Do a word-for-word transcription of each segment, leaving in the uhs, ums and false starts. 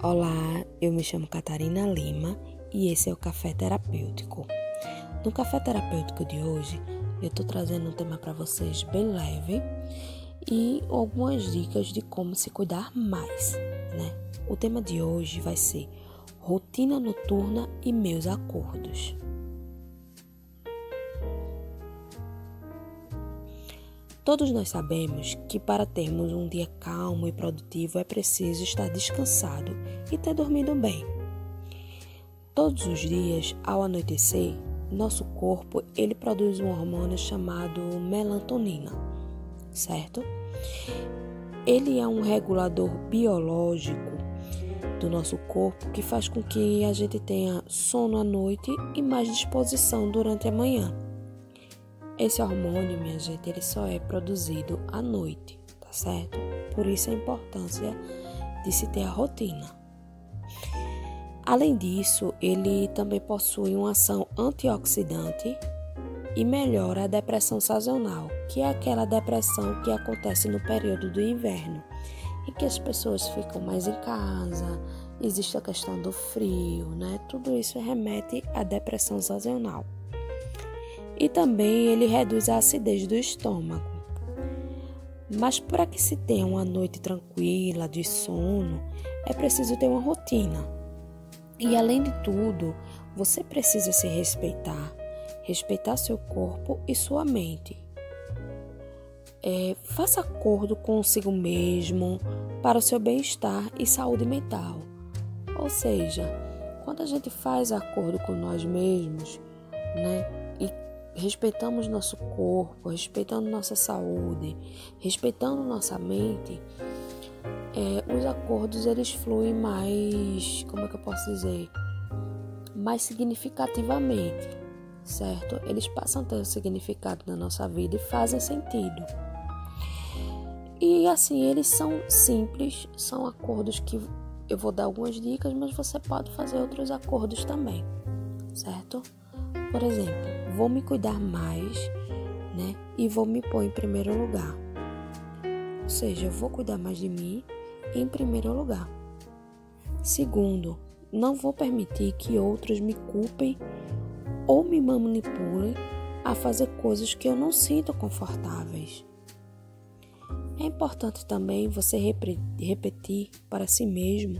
Olá, eu me chamo Catarina Lima e esse é o Café Terapêutico. No Café Terapêutico de hoje, eu estou trazendo um tema para vocês bem leve e algumas dicas de como se cuidar mais, né? O tema de hoje vai ser rotina noturna e meus acordos. Todos nós sabemos que para termos um dia calmo e produtivo é preciso estar descansado e ter dormido bem. Todos os dias, ao anoitecer, nosso corpo ele produz um hormônio chamado melatonina, certo? Ele é um regulador biológico do nosso corpo que faz com que a gente tenha sono à noite e mais disposição durante a manhã. Esse hormônio, minha gente, ele só é produzido à noite, tá certo? Por isso a importância de se ter a rotina. Além disso, ele também possui uma ação antioxidante e melhora a depressão sazonal, que é aquela depressão que acontece no período do inverno, em que as pessoas ficam mais em casa, existe a questão do frio, né? Tudo isso remete à depressão sazonal. E também ele reduz a acidez do estômago. Mas para que se tenha uma noite tranquila, de sono, é preciso ter uma rotina. E além de tudo, você precisa se respeitar, respeitar seu corpo e sua mente. É, faça acordo consigo mesmo para o seu bem-estar e saúde mental. Ou seja, quando a gente faz acordo com nós mesmos, né? Respeitamos nosso corpo, respeitando nossa saúde, respeitando nossa mente, é, os acordos eles fluem mais, como é que eu posso dizer, mais significativamente, certo? Eles passam a ter um significado na nossa vida e fazem sentido. E assim, eles são simples, são acordos que eu vou dar algumas dicas, mas você pode fazer outros acordos também, certo? Por exemplo, vou me cuidar mais, né? E vou me pôr em primeiro lugar. Ou seja, eu vou cuidar mais de mim em primeiro lugar. Segundo, não vou permitir que outros me culpem ou me manipulem a fazer coisas que eu não sinto confortáveis. É importante também você repetir para si mesmo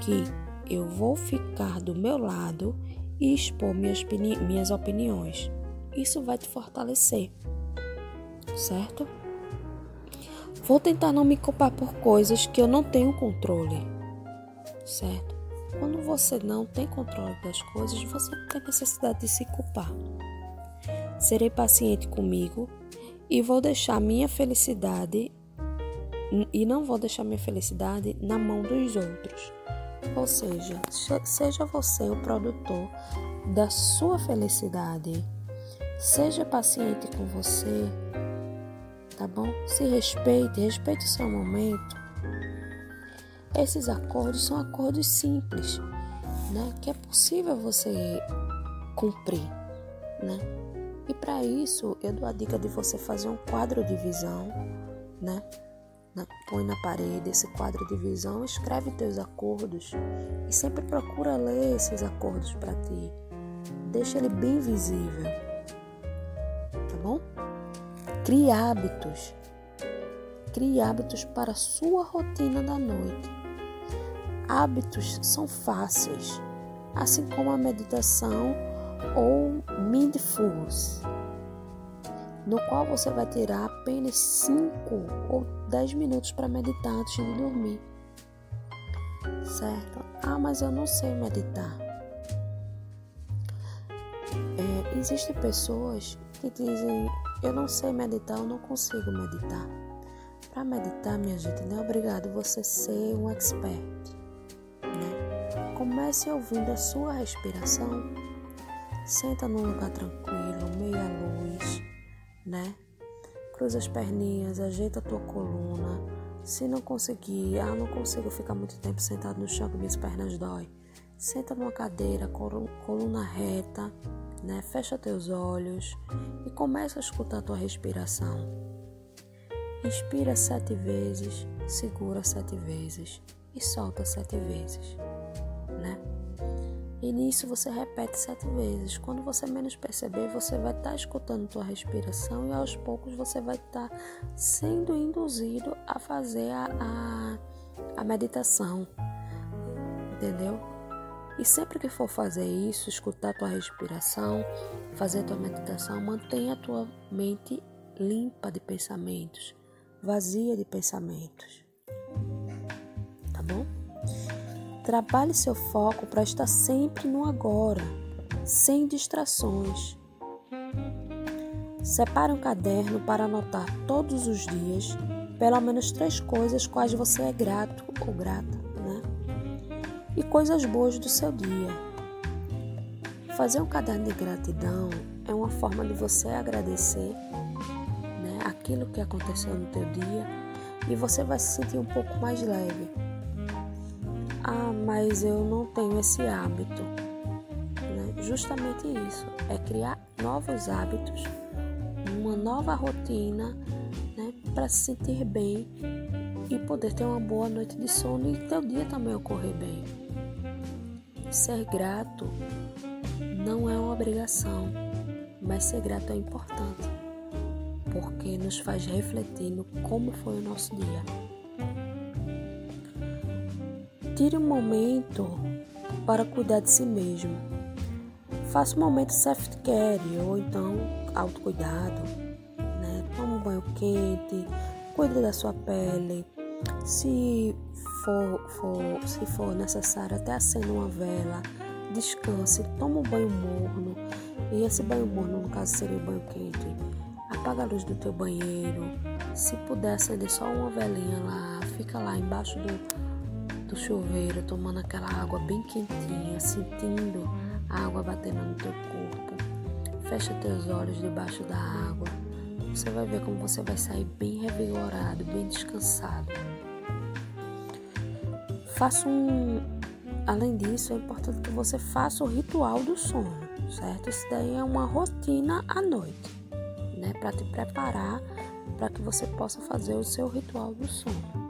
que eu vou ficar do meu lado e expor minhas, opini- minhas opiniões. Isso vai te fortalecer, certo? Vou tentar não me culpar por coisas que eu não tenho controle, certo? Quando você não tem controle das coisas, você não tem necessidade de se culpar. Serei paciente comigo e vou deixar minha felicidade e não vou deixar minha felicidade na mão dos outros. Ou seja, seja você o produtor da sua felicidade. Seja paciente com você, tá bom? Se respeite, respeite o seu momento. Esses acordos são acordos simples, né? Que é possível você cumprir, né? E para isso, eu dou a dica de você fazer um quadro de visão, né? Na, põe na parede esse quadro de visão, escreve teus acordos e sempre procura ler esses acordos para ti. Deixa ele bem visível, tá bom? Crie hábitos. Crie hábitos para a sua rotina da noite. Hábitos são fáceis, assim como a meditação ou mindfulness, no qual você vai tirar apenas cinco ou dez minutos para meditar antes de dormir, certo? Ah, mas eu não sei meditar. É, existem pessoas que dizem, eu não sei meditar, eu não consigo meditar. Para meditar, minha gente, não é obrigado você ser um expert, né? Comece ouvindo a sua respiração, senta num lugar tranquilo, meia luz, né? Cruza as perninhas, ajeita a tua coluna. Se não conseguir, ah, não consigo ficar muito tempo sentado no chão que minhas pernas dói, senta numa cadeira, coluna reta, né? Fecha teus olhos e começa a escutar a tua respiração. Inspira sete vezes, segura sete vezes. e solta sete vezes, né? E nisso você repete sete vezes. Quando você menos perceber, você vai estar escutando sua respiração e aos poucos você vai estar sendo induzido a fazer a, a, a meditação, entendeu? E sempre que for fazer isso, escutar tua respiração, fazer tua meditação, mantenha a tua mente limpa de pensamentos, vazia de pensamentos, tá bom? Trabalhe seu foco para estar sempre no agora, sem distrações. Separe um caderno para anotar todos os dias pelo menos três coisas quais você é grato ou grata, né? E coisas boas do seu dia. Fazer um caderno de gratidão é uma forma de você agradecer, né, aquilo que aconteceu no teu dia, e você vai se sentir um pouco mais leve. Ah, mas eu não tenho esse hábito, né? Justamente isso, é criar novos hábitos, uma nova rotina, né, para se sentir bem e poder ter uma boa noite de sono e teu dia também ocorrer bem. Ser grato não é uma obrigação, mas ser grato é importante, porque nos faz refletir no como foi o nosso dia. Tire um momento para cuidar de si mesmo. Faça um momento self-care ou então autocuidado, né? Toma um banho quente, cuide da sua pele. Se for, for, se for necessário, até acenda uma vela, descanse, toma um banho morno. E esse banho morno, no caso, seria o banho quente. Apaga a luz do teu banheiro. Se puder acender só uma velinha lá, fica lá embaixo do do chuveiro, tomando aquela água bem quentinha, sentindo a água batendo no teu corpo. Fecha teus olhos debaixo da água. Você vai ver como você vai sair bem revigorado, bem descansado. Faça um... Além disso, é importante que você faça o ritual do sono, certo? Isso daí é uma rotina à noite, né? Para te preparar, para que você possa fazer o seu ritual do sono.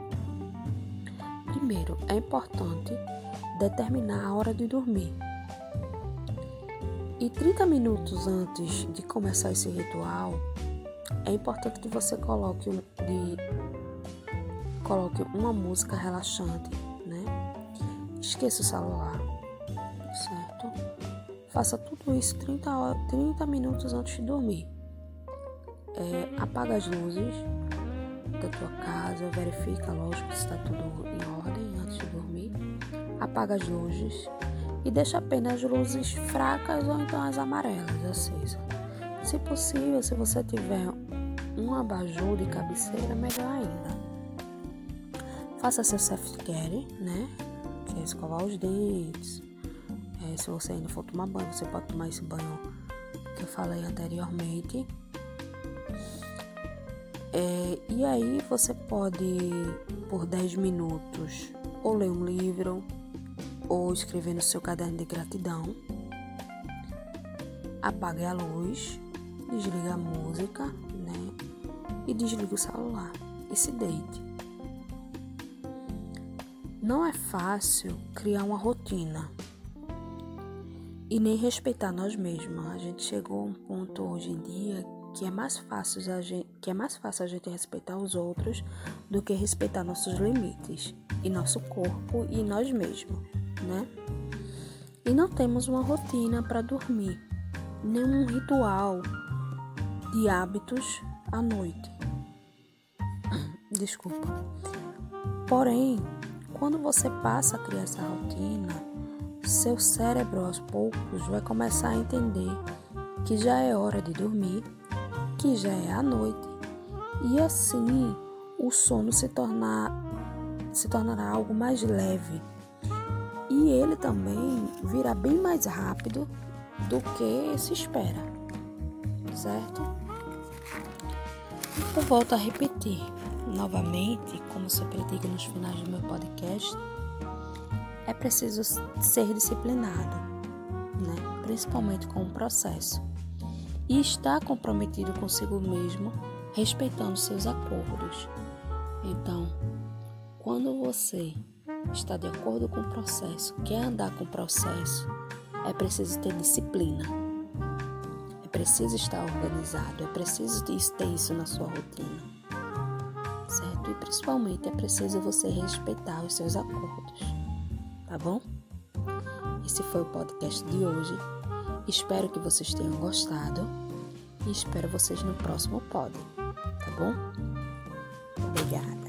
Primeiro, é importante determinar a hora de dormir. E trinta minutos antes de começar esse ritual, é importante que você coloque, um, de, coloque uma música relaxante, né? Esqueça o celular, certo? Faça tudo isso trinta, trinta minutos antes de dormir. É, apaga as luzes da tua casa, verifica, lógico, se está tudo em ordem antes de dormir. Apaga as luzes e deixa apenas as luzes fracas ou então as amarelas acesas. Se possível, se você tiver um abajur de cabeceira, melhor ainda. Faça seu self-care, né? Que é escovar os dentes. É, se você ainda for tomar banho, você pode tomar esse banho que eu falei anteriormente. É, e aí você pode, por dez minutos, ou ler um livro, ou escrever no seu caderno de gratidão. Apague a luz, desligue a música, né? E desligue o celular e se deite. Não é fácil criar uma rotina e nem respeitar nós mesmos. A gente chegou a um ponto hoje em dia que é mais fácil a gente, que é mais fácil a gente respeitar os outros do que respeitar nossos limites e nosso corpo e nós mesmos, né? E não temos uma rotina para dormir, nem um ritual de hábitos à noite. Desculpa. Porém, quando você passa a criar essa rotina, seu cérebro aos poucos vai começar a entender que já é hora de dormir, que já é a noite, e assim o sono se, tornar, se tornará algo mais leve, e ele também virá bem mais rápido do que se espera, certo? Eu volto a repetir novamente, como sempre digo nos finais do meu podcast, é preciso ser disciplinado, né? Principalmente com o processo, e está comprometido consigo mesmo, respeitando seus acordos. Então, quando você está de acordo com o processo, quer andar com o processo, é preciso ter disciplina, é preciso estar organizado, é preciso ter isso na sua rotina, certo? E principalmente é preciso você respeitar os seus acordos, tá bom? Esse foi o podcast de hoje, espero que vocês tenham gostado e espero vocês no próximo pod, tá bom? Obrigada!